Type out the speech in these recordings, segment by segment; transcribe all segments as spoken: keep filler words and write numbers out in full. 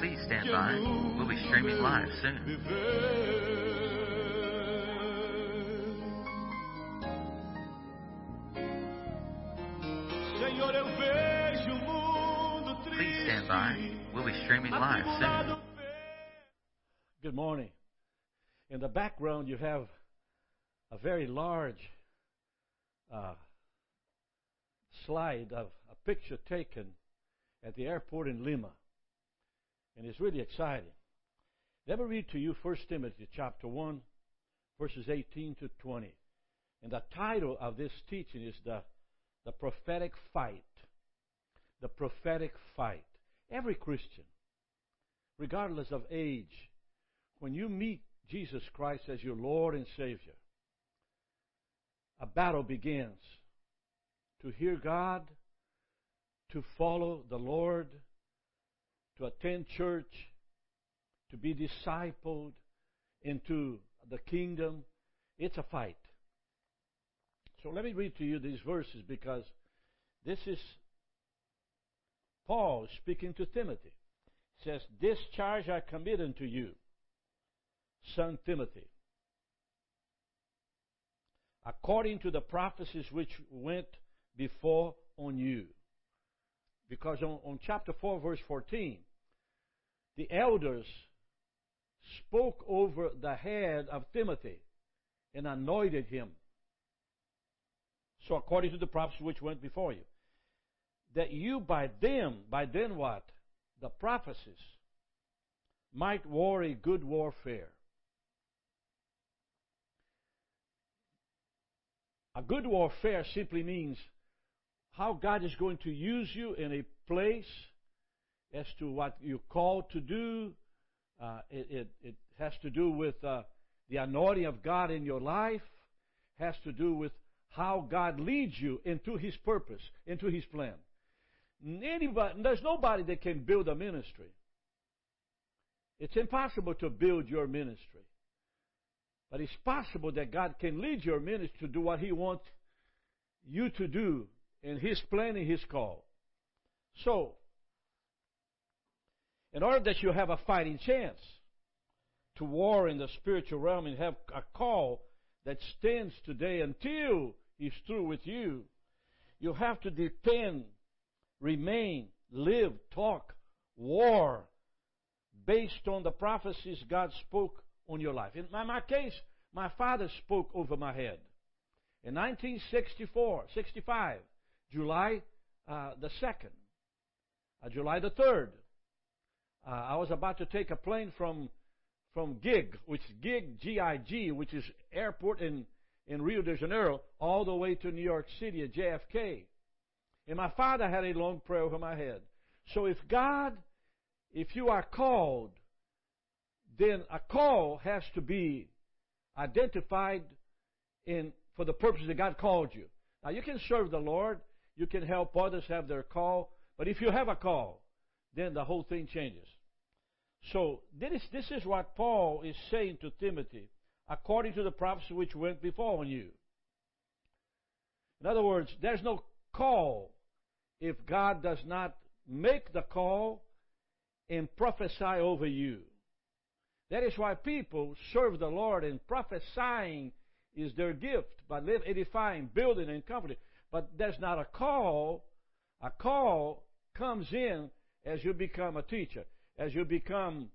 Please stand by. We'll be streaming live soon. Please stand by. We'll be streaming live soon. Good morning. In the background, you have a very large uh, slide of a picture taken at the airport in Lima. And it's really exciting. Let me read to you First Timothy chapter one, verses eighteen to twenty. And the title of this teaching is the The prophetic fight. The prophetic fight. Every Christian, regardless of age, when you meet Jesus Christ as your Lord and Savior, a battle begins to hear God, to follow the Lord, to attend church, to be discipled into the kingdom. It's a fight. So let me read to you these verses, because this is Paul speaking to Timothy. He says, "This charge I commit unto you, son Timothy, according to the prophecies which went before on you." Because on, on chapter four, verse fourteen, the elders spoke over the head of Timothy and anointed him. So according to the prophecies which went before you, that you by them, by then what? The prophecies, might war a good warfare. A good warfare simply means how God is going to use you in a place as to what you're called to do. Uh, it, it, it has to do with uh, the anointing of God in your life. Has to do with how God leads you into His purpose, into His plan. Anybody, there's nobody that can build a ministry. It's impossible to build your ministry. But it's possible that God can lead your ministry to do what He wants you to do in His plan and His call. So, in order that you have a fighting chance to war in the spiritual realm and have a call that stands today until He's through with you, you have to depend, remain, live, talk, war, based on the prophecies God spoke on your life. In my, my case, my father spoke over my head. In nineteen sixty-four, sixty-five, July uh, the second, uh, July the third, uh, I was about to take a plane from From G I G, which is G I G, G I G, which is airport in, in Rio de Janeiro, all the way to New York City at J F K. And my father had a long prayer over my head. So if God, if you are called, then a call has to be identified in for the purpose that God called you. Now, you can serve the Lord. You can help others have their call. But if you have a call, then the whole thing changes. So this is, this is what Paul is saying to Timothy, according to the prophecy which went before on you. In other words, there's no call if God does not make the call and prophesy over you. That is why people serve the Lord, and prophesying is their gift, by edifying, building, and comforting. But there's not a call. A call comes in as you become a teacher, as you become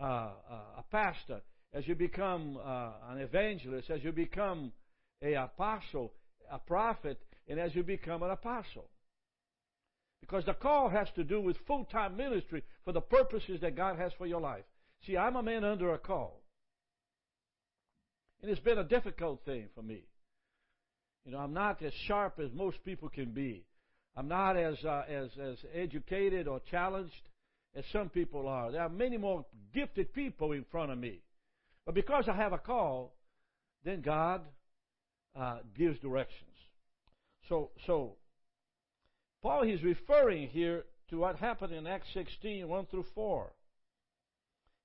uh, a pastor, as you become uh, an evangelist, as you become an apostle, a prophet, and as you become an apostle. Because the call has to do with full-time ministry for the purposes that God has for your life. See, I'm a man under a call. And it's been a difficult thing for me. You know, I'm not as sharp as most people can be. I'm not as uh, as, as educated or challenged as some people are. There are many more gifted people in front of me. But because I have a call, then God uh, gives directions. So, so Paul is referring here to what happened in Acts sixteen, one through four.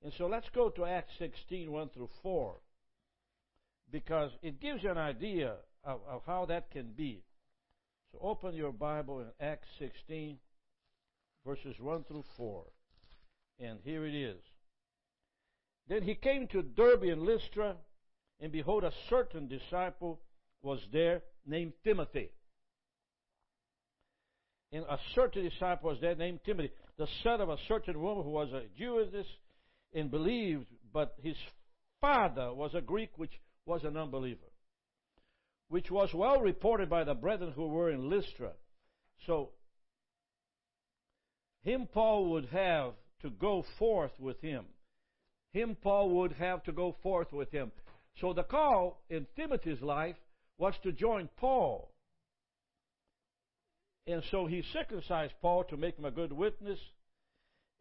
And so let's go to Acts sixteen, one through four, because it gives you an idea of, of how that can be. So open your Bible in Acts sixteen, verses one through four. And here it is. Then he came to Derbe and Lystra, and behold, a certain disciple was there named Timothy. And a certain disciple was there named Timothy, the son of a certain woman who was a Jewess and believed, but his father was a Greek, which was an unbeliever, which was well reported by the brethren who were in Lystra. So, him Paul would have to go forth with him. Him Paul would have to go forth with him. So the call in Timothy's life was to join Paul. And so he circumcised Paul to make him a good witness.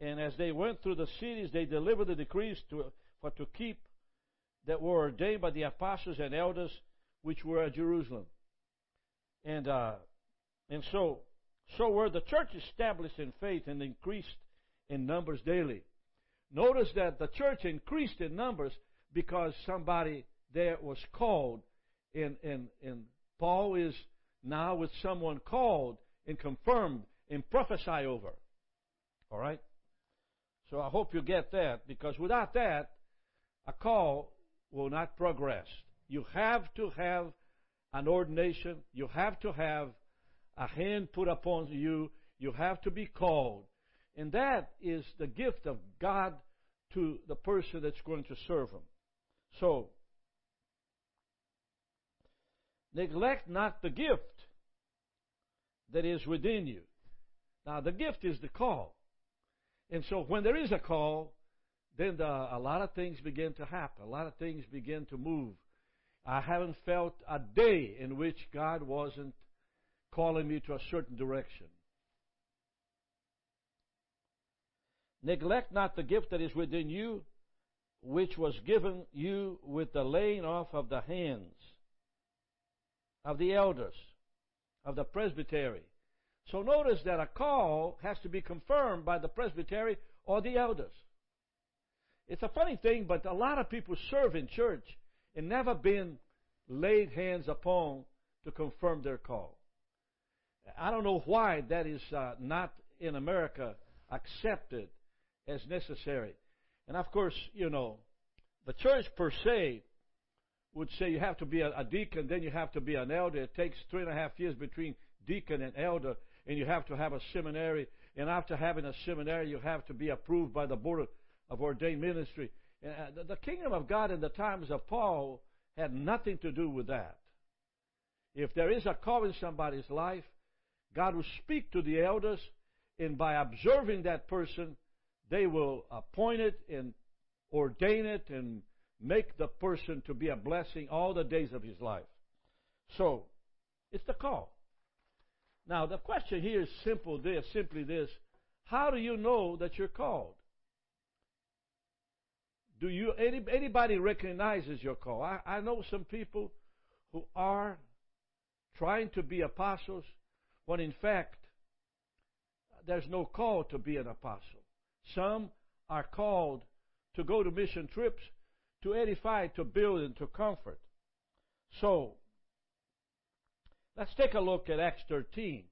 And as they went through the cities, they delivered the decrees to, for to keep that were ordained by the apostles and elders which were at Jerusalem. And uh, and so so were the church established in faith and increased in numbers daily. Notice that the church increased in numbers because somebody there was called, and, and, and Paul is now with someone called and confirmed and prophesied over. All right? So I hope you get that, because without that, a call will not progress. You have to have an ordination. You have to have a hand put upon you. You have to be called. And that is the gift of God to the person that's going to serve him. So, neglect not the gift that is within you. Now, the gift is the call. And so when there is a call, then the, a lot of things begin to happen. A lot of things begin to move. I haven't felt a day in which God wasn't calling me to a certain direction. Neglect not the gift that is within you, which was given you with the laying off of the hands of the elders, of the presbytery. So notice that a call has to be confirmed by the presbytery or the elders. It's a funny thing, but a lot of people serve in church and never been laid hands upon to confirm their call. I don't know why that is uh, not in America accepted as necessary. And of course, you know, the church per se would say you have to be a, a deacon, then you have to be an elder. It takes three and a half years between deacon and elder, and you have to have a seminary. And after having a seminary, you have to be approved by the Board of Ordained Ministry. And the kingdom of God in the times of Paul had nothing to do with that. If there is a call in somebody's life, God will speak to the elders, and by observing that person, they will appoint it and ordain it and make the person to be a blessing all the days of his life. So, it's the call. Now, the question here is simple this, simply this. How do you know that you're called? Do you any, anybody recognizes your call? I, I know some people who are trying to be apostles when in fact there's no call to be an apostle. Some are called to go to mission trips, to edify, to build, and to comfort. So let's take a look at Acts thirteen,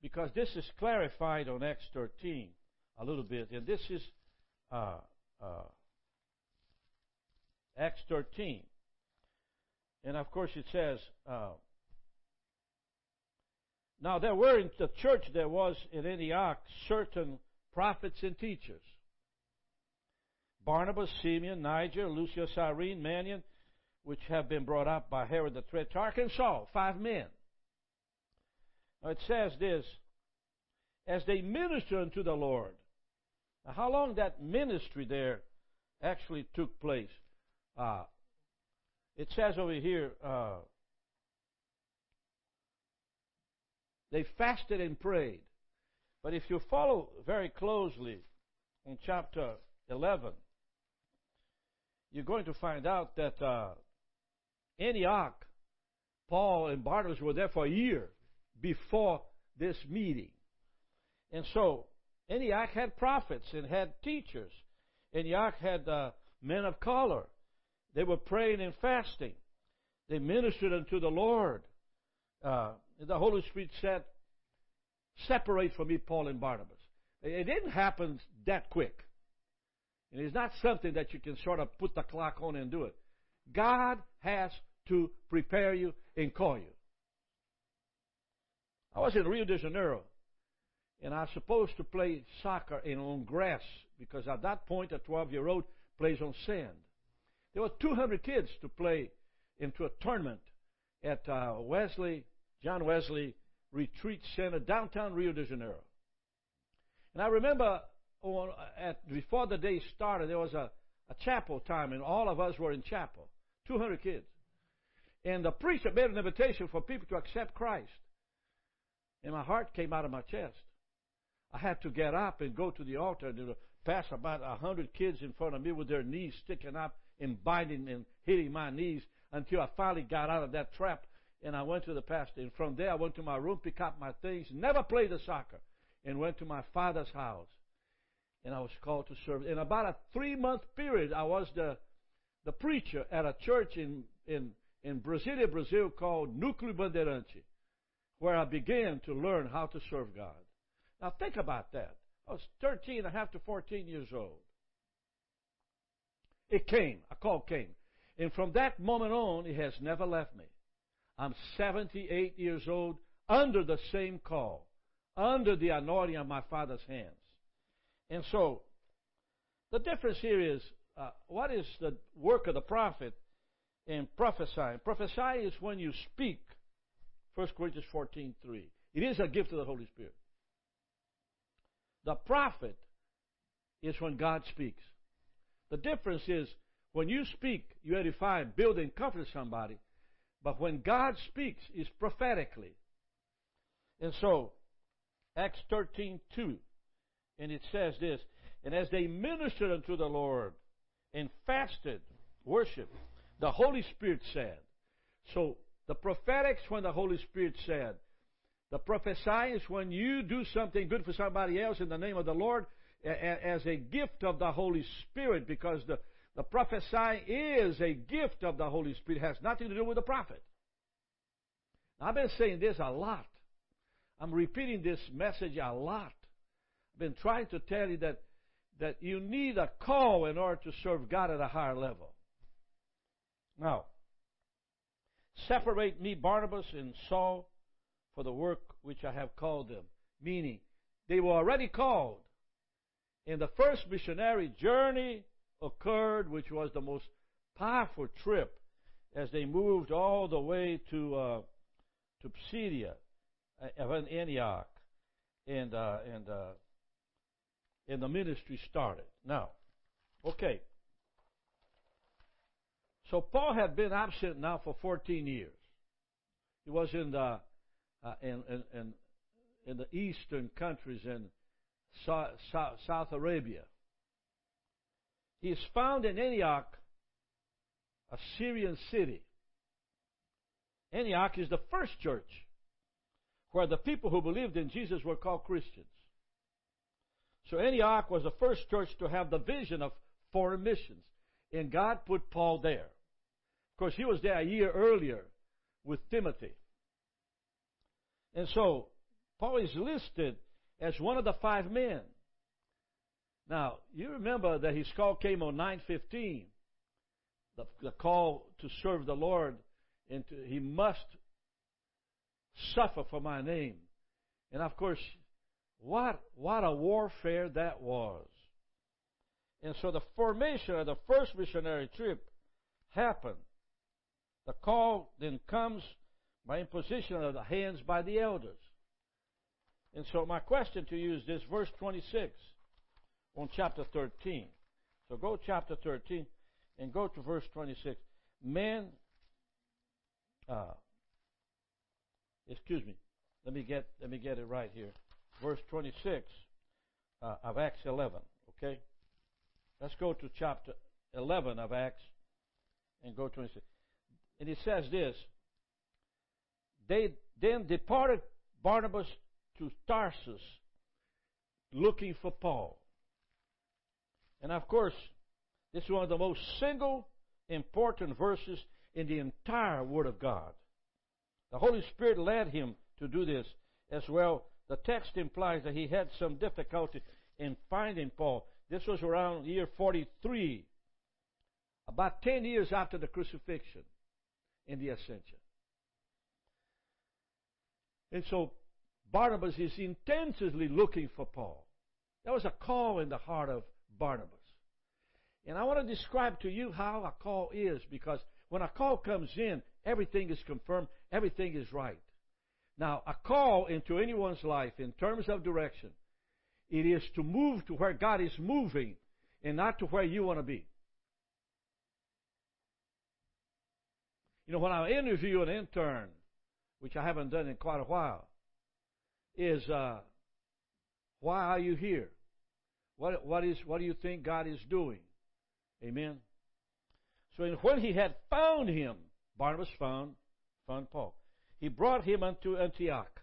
because this is clarified on Acts thirteen a little bit, and this is Uh, uh, Acts thirteen. And of course it says, uh, now there were in the church, there was in Antioch certain prophets and teachers. Barnabas, Simeon, Niger, Lucius, Cyrene, Manian, which have been brought up by Herod the Tetrarch, and Saul, five men. Now it says this, as they ministered unto the Lord. Now how long that ministry there actually took place? Uh, it says over here, uh, they fasted and prayed. But if you follow very closely in chapter eleven, you're going to find out that uh, Antioch, Paul and Barnabas were there for a year before this meeting. And so Antioch had prophets and had teachers. Antioch had uh, men of color. They were praying and fasting. They ministered unto the Lord. Uh, the Holy Spirit said, separate from me Paul and Barnabas. It didn't happen that quick. And it's not something that you can sort of put the clock on and do it. God has to prepare you and call you. I was in Rio de Janeiro, and I was supposed to play soccer in, on grass, because at that point a twelve-year-old plays on sand. There were two hundred kids to play into a tournament at uh, Wesley, John Wesley Retreat Center, downtown Rio de Janeiro. And I remember on, at, before the day started, there was a, a chapel time, and all of us were in chapel, two hundred kids. And the preacher made an invitation for people to accept Christ. And my heart came out of my chest. I had to get up and go to the altar, and there were pass about one hundred kids in front of me with their knees sticking up and biting and hitting my knees until I finally got out of that trap, and I went to the pastor. And from there, I went to my room, picked up my things, never played the soccer, and went to my father's house. And I was called to serve. In about a three-month period, I was the the preacher at a church in, in, in Brasilia, Brazil, called Núcleo Bandeirante, where I began to learn how to serve God. Now, think about that. I was thirteen and a half to fourteen years old. It came. A call came. And from that moment on, it has never left me. I'm seventy-eight years old, under the same call, under the anointing of my Father's hands. And so, the difference here is, uh, what is the work of the prophet in prophesying? Prophesying is when you speak, First Corinthians fourteen three. It is a gift of the Holy Spirit. The prophet is when God speaks. The difference is, when you speak, you edify and build and comfort somebody. But when God speaks, it's prophetically. And so, Acts thirteen two, and it says this, and as they ministered unto the Lord and fasted, worshiped, the Holy Spirit said. So, the prophetic is when the Holy Spirit said. The prophesying is when you do something good for somebody else in the name of the Lord as a gift of the Holy Spirit, because the, the prophesying is a gift of the Holy Spirit. It has nothing to do with the prophet. Now, I've been saying this a lot. I'm repeating this message a lot. I've been trying to tell you that, that you need a call in order to serve God at a higher level. Now, separate me, Barnabas and Saul, for the work which I have called them. Meaning, they were already called. And the first missionary journey occurred, which was the most powerful trip, as they moved all the way to uh, to Pisidia, uh, Antioch, and uh, and uh, and the ministry started. Now, okay. So Paul had been absent now for fourteen years. He was in the Uh, in, in, in, in the eastern countries in so, so, South Arabia. He is found in Antioch, a Syrian city. Antioch is the first church where the people who believed in Jesus were called Christians. So Antioch was the first church to have the vision of foreign missions. And God put Paul there. Of course, he was there a year earlier with Timothy. And so, Paul is listed as one of the five men. Now, you remember that his call came on nine fifteen, the, the call to serve the Lord, and to, he must suffer for my name. And of course, what, what a warfare that was. And so the formation of the first missionary trip happened. The call then comes by imposition of the hands by the elders. And so my question to you is this, verse twenty-six on chapter thirteen. So go chapter thirteen and go to verse twenty-six. Men, uh, excuse me, let me get let me get it right here. Verse twenty-six uh, of Acts eleven, okay? Let's go to chapter eleven of Acts and go to twenty-six. And it says this, they then departed Barnabas to Tarsus looking for Paul. And of course, this is one of the most single important verses in the entire Word of God. The Holy Spirit led him to do this as well. The text implies that he had some difficulty in finding Paul. This was around year forty-three, about ten years after the crucifixion and the ascension. And so Barnabas is intensely looking for Paul. There was a call in the heart of Barnabas. And I want to describe to you how a call is, because when a call comes in, everything is confirmed, everything is right. Now, a call into anyone's life in terms of direction, it is to move to where God is moving and not to where you want to be. You know, when I interview an intern, which I haven't done in quite a while, is uh, why are you here? What, what, is, what do you think God is doing? Amen. So when he had found him, Barnabas found, found Paul. He brought him unto Antioch.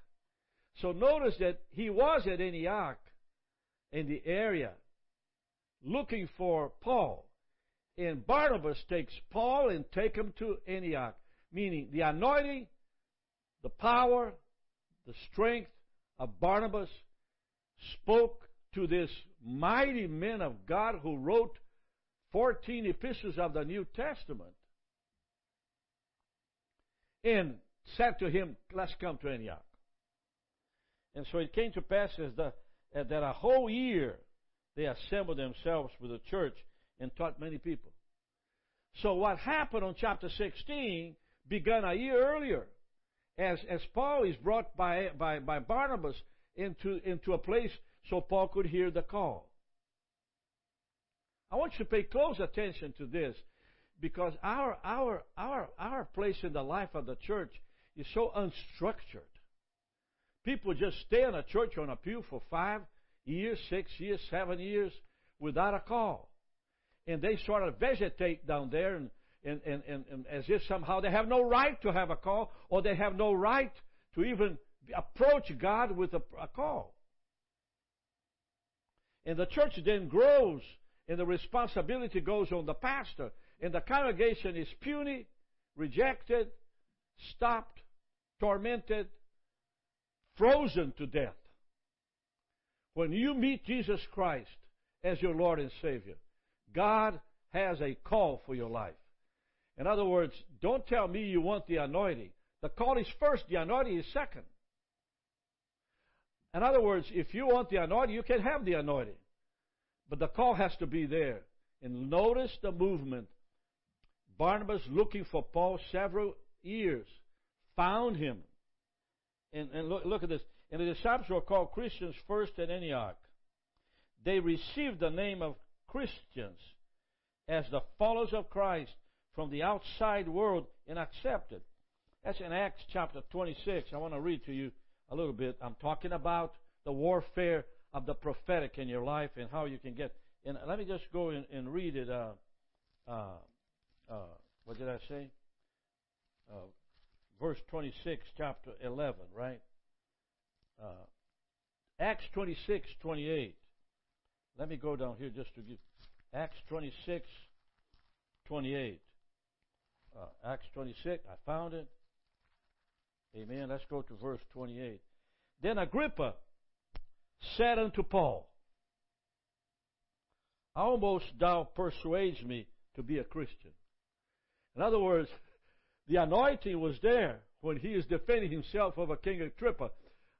So notice that he was at Antioch in the area looking for Paul. And Barnabas takes Paul and take him to Antioch, meaning the anointing, the power, the strength of Barnabas spoke to this mighty man of God who wrote fourteen epistles of the New Testament and said to him, let's come to Antioch. And so it came to pass as the, uh, that a whole year they assembled themselves with the church and taught many people. So what happened on chapter sixteen began a year earlier, as, as Paul is brought by, by, by Barnabas into, into a place so Paul could hear the call. I want you to pay close attention to this, because our, our, our, our place in the life of the church is so unstructured. People just stay in a church on a pew for five years, six years, seven years without a call. And they sort of vegetate down there and, and, and, and, and as if somehow they have no right to have a call, or they have no right to even approach God with a, a call. And the church then grows, and the responsibility goes on the pastor. And the congregation is puny, rejected, stopped, tormented, frozen to death. When you meet Jesus Christ as your Lord and Savior, God has a call for your life. In other words, don't tell me you want the anointing. The call is first, the anointing is second. In other words, if you want the anointing, you can have the anointing. But the call has to be there. And notice the movement. Barnabas, looking for Paul several years, found him. And, and look, look at this. And the disciples were called Christians first at Antioch. They received the name of Christians as the followers of Christ from the outside world and accepted. That's in Acts chapter twenty-six. I want to read to you a little bit. I'm talking about the warfare of the prophetic in your life and how you can get. And let me just go in, and read it. Uh, uh, uh, what did I say? Uh, verse twenty-six, chapter eleven, right? Uh, Acts twenty-six, twenty-eight. Let me go down here just to give. Acts twenty-six, twenty-eight. Uh, Acts twenty-six, I found it. Amen. Let's go to verse twenty-eight. Then Agrippa said unto Paul, almost thou persuades me to be a Christian. In other words, the anointing was there when he is defending himself over King Agrippa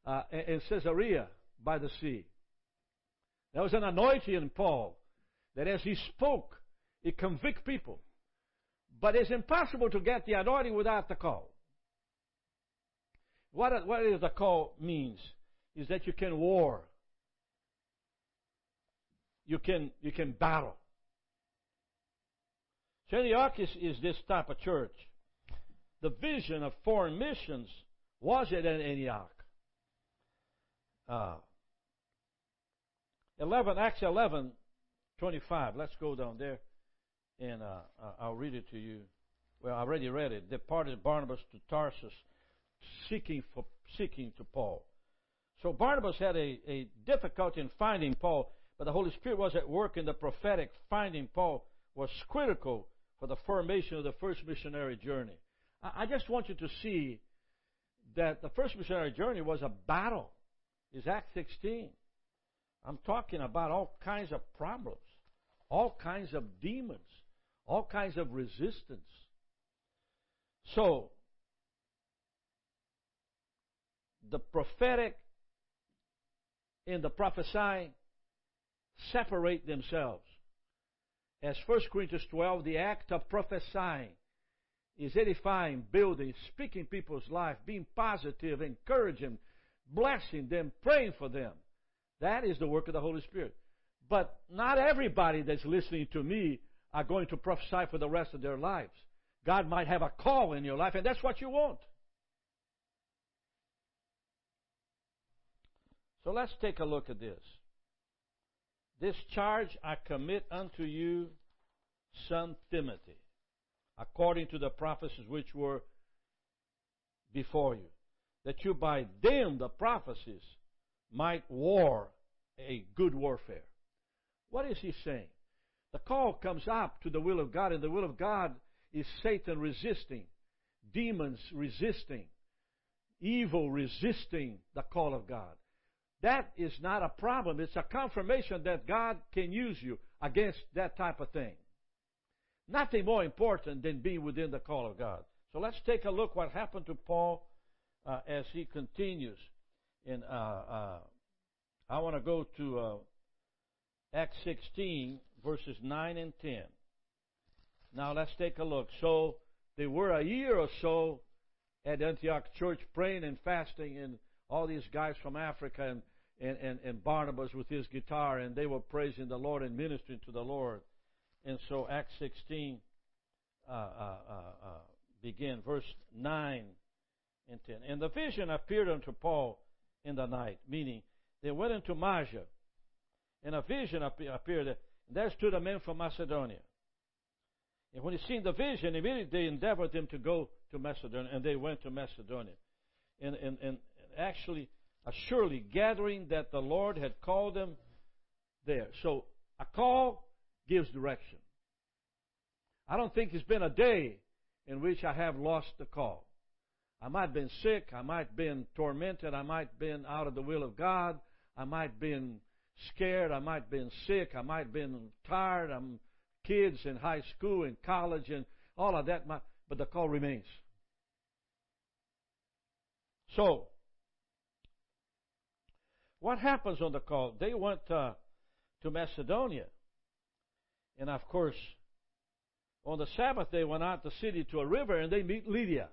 uh, in Caesarea by the sea. There was an anointing in Paul that as he spoke, it convicted people. But it's impossible to get the anointing without the call. What, what is the call means is that you can war. You can, you can battle. So Antioch is, is this type of church. The vision of foreign missions was at Antioch. Uh, eleven, Acts eleven, twenty-five. Let's go down there, and uh, I'll read it to you. Well, I already read it. Departed Barnabas to Tarsus, seeking for seeking to Paul. So Barnabas had a, a difficulty in finding Paul. But the Holy Spirit was at work in the prophetic. Finding Paul was critical for the formation of the first missionary journey. I just want you to see that the first missionary journey was a battle. It's Acts sixteen. I'm talking about all kinds of problems. all kinds of demons, all kinds of resistance. So, the prophetic and the prophesying separate themselves. As First Corinthians twelve, the act of prophesying is edifying, building, speaking people's life, being positive, encouraging, blessing them, praying for them. That is the work of the Holy Spirit. But not everybody that's listening to me are going to prophesy for the rest of their lives. God might have a call in your life, and that's what you want. So let's take a look at this. This charge I commit unto you, son Timothy, according to the prophecies which were before you, that you by them, the prophecies, might war a good warfare. What is he saying? The call comes up to the will of God, and the will of God is Satan resisting, demons resisting, evil resisting the call of God. That is not a problem. It's a confirmation that God can use you against that type of thing. Nothing more important than being within the call of God. So let's take a look what happened to Paul uh, as he continues. In, uh, uh, I want to go to uh, Acts sixteen, verses nine and ten. Now let's take a look. So they were a year or so at Antioch Church praying and fasting, and all these guys from Africa and And, and, and Barnabas with his guitar, and they were praising the Lord and ministering to the Lord. And so Acts sixteen, uh, uh, uh, uh, begin, verse nine and ten. And the vision appeared unto Paul in the night, meaning they went into Mysia, and a vision ap- appeared, and there stood a man from Macedonia. And when he seen the vision, immediately they endeavored them to go to Macedonia, and they went to Macedonia. And, and, and actually... surely gathering that the Lord had called them there. So a call gives direction. I don't think it's been a day in which I have lost the call. I might have been sick, I might have been tormented, I might have been out of the will of God, I might have been scared, I might have been sick, I might have been tired, I'm kids in high school and college and all of that, but the call remains. So what happens on the call? They went uh, to Macedonia. And of course, on the Sabbath, they went out the city to a river and they meet Lydia.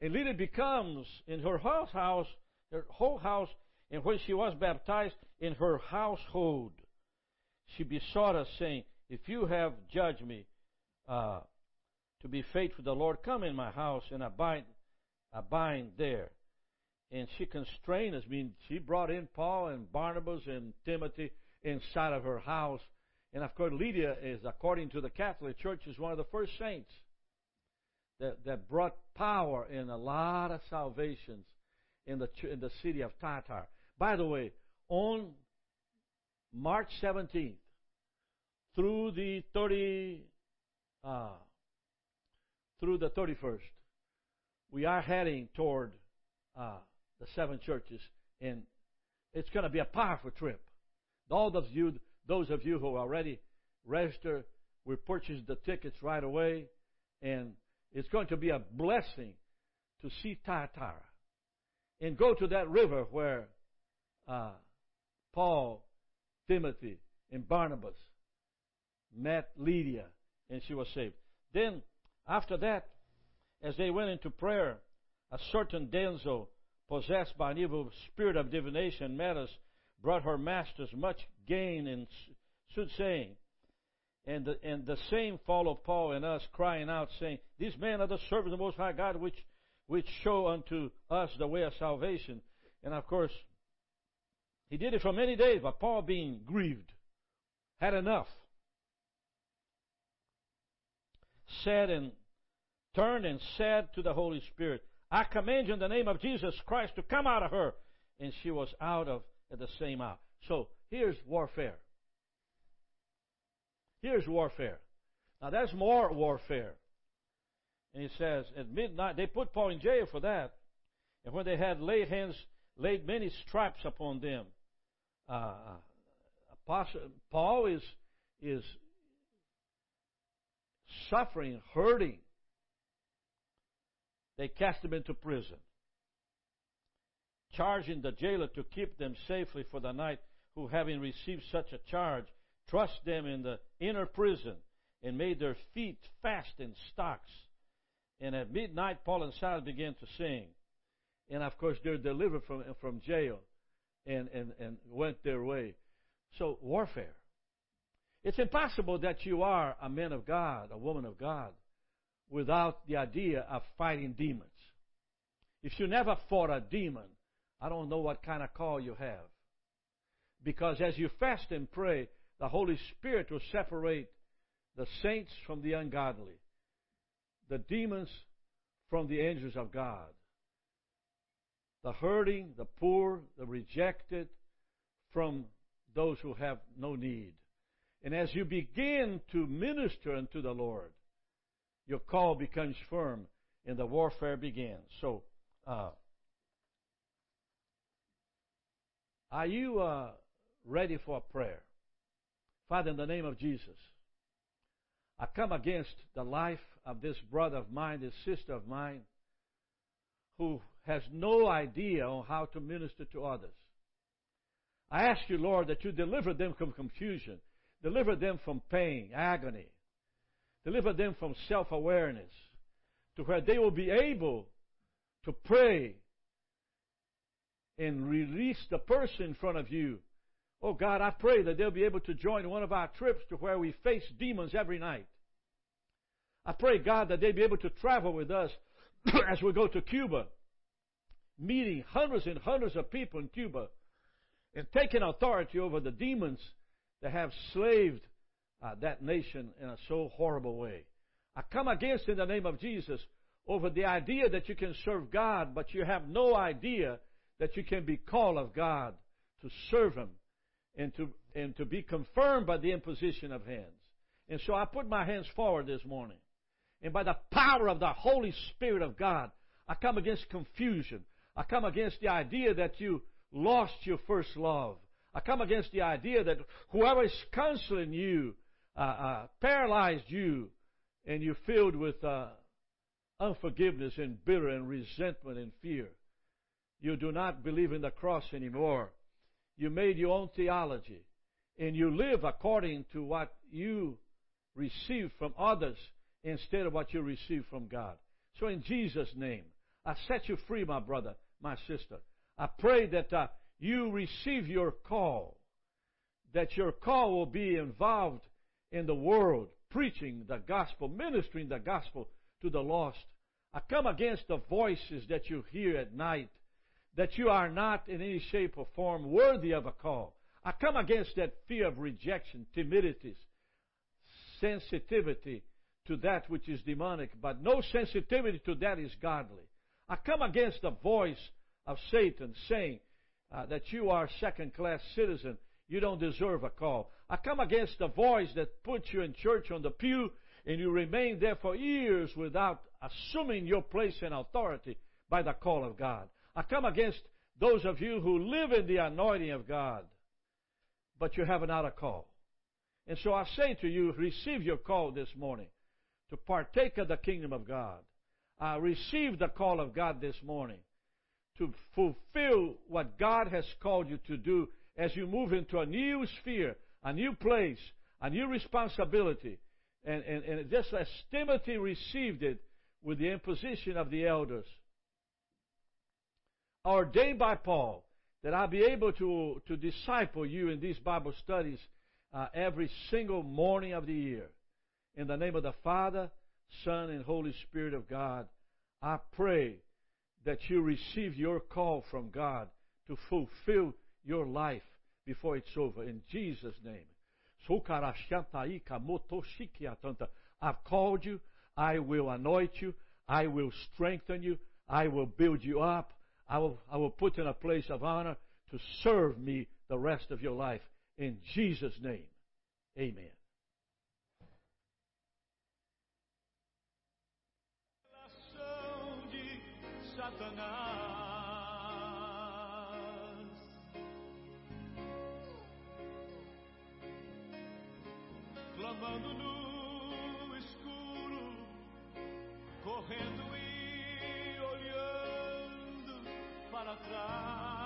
And Lydia becomes in her whole house, her whole house, and when she was baptized in her household, she besought us, saying, if you have judged me uh, to be faithful to the Lord, come in my house and abide, abide there. And she constrained us. I mean, she brought in Paul and Barnabas and Timothy inside of her house. And of course, Lydia is, according to the Catholic Church, is one of the first saints that, that brought power and a lot of salvations in the, in the city of Tatara. By the way, on March seventeenth through the thirty, uh, through the thirty-first, we are heading toward Uh, the seven churches, and it's going to be a powerful trip. All of you, those of you who already registered, we purchased the tickets right away, and it's going to be a blessing to see Tatara and go to that river where uh, Paul, Timothy, and Barnabas met Lydia, and she was saved. Then, after that, as they went into prayer, a certain Denzel, possessed by an evil spirit of divination, met us, brought her masters much gain in soothsaying. And the, and the same followed Paul and us, crying out, saying, these men are the servants of the Most High God, which, which show unto us the way of salvation. And of course, he did it for many days, but Paul, being grieved, had enough, said and turned and said to the Holy Spirit, I command you in the name of Jesus Christ to come out of her. And she was out of at the same hour. So here's warfare. Here's warfare. Now there's more warfare. And it says, at midnight, they put Paul in jail for that. And when they had laid hands, laid many stripes upon them, uh, apostle Paul is is suffering, hurting. They cast him into prison, charging the jailer to keep them safely for the night, who, having received such a charge, thrust them in the inner prison and made their feet fast in stocks. And at midnight, Paul and Silas began to sing. And, of course, they're delivered from, from jail and, and, and went their way. So, warfare. It's impossible that you are a man of God, a woman of God, without the idea of fighting demons. If you never fought a demon, I don't know what kind of call you have. Because as you fast and pray, the Holy Spirit will separate the saints from the ungodly, the demons from the angels of God, the hurting, the poor, the rejected, from those who have no need. And as you begin to minister unto the Lord, your call becomes firm and the warfare begins. So, uh, are you uh, ready for a prayer? Father, in the name of Jesus, I come against the life of this brother of mine, this sister of mine, who has no idea on how to minister to others. I ask you, Lord, that you deliver them from confusion, deliver them from pain, agony, deliver them from self-awareness, to where they will be able to pray and release the person in front of you. Oh, God, I pray that they'll be able to join one of our trips to where we face demons every night. I pray, God, that they'll be able to travel with us as we go to Cuba, meeting hundreds and hundreds of people in Cuba and taking authority over the demons that have slaved uh, that nation in a so horrible way. I come against, in the name of Jesus, over the idea that you can serve God, but you have no idea that you can be called of God to serve Him and to and to be confirmed by the imposition of hands. And so I put my hands forward this morning. And by the power of the Holy Spirit of God, I come against confusion. I come against the idea that you lost your first love. I come against the idea that whoever is counseling you, uh, uh, paralyzed you, and you're filled with uh, unforgiveness and bitter and resentment and fear. You do not believe in the cross anymore. You made your own theology. And you live according to what you receive from others instead of what you receive from God. So in Jesus' name, I set you free, my brother, my sister. I pray that uh, you receive your call, that your call will be involved in the world, preaching the gospel, ministering the gospel to the lost. I come against the voices that you hear at night, that you are not in any shape or form worthy of a call. I come against that fear of rejection, timidities, sensitivity to that which is demonic, but no sensitivity to that is godly. I come against the voice of Satan saying uh, that you are a second-class citizen. You don't deserve a call. I come against the voice that puts you in church on the pew and you remain there for years without assuming your place and authority by the call of God. I come against those of you who live in the anointing of God, but you have not a call. And so I say to you, receive your call this morning to partake of the kingdom of God. I receive the call of God this morning to fulfill what God has called you to do as you move into a new sphere, a new place, a new responsibility. And, and, and just as Timothy received it with the imposition of the elders, ordained by Paul, that I'll be able to, to disciple you in these Bible studies uh, every single morning of the year. In the name of the Father, Son, and Holy Spirit of God, I pray that you receive your call from God to fulfill your life before it's over. In Jesus' name. I've called you. I will anoint you. I will strengthen you. I will build you up. I will, I will put in a place of honor to serve me the rest of your life. In Jesus' name, amen. clamando no escuro, correndo e olhando para trás.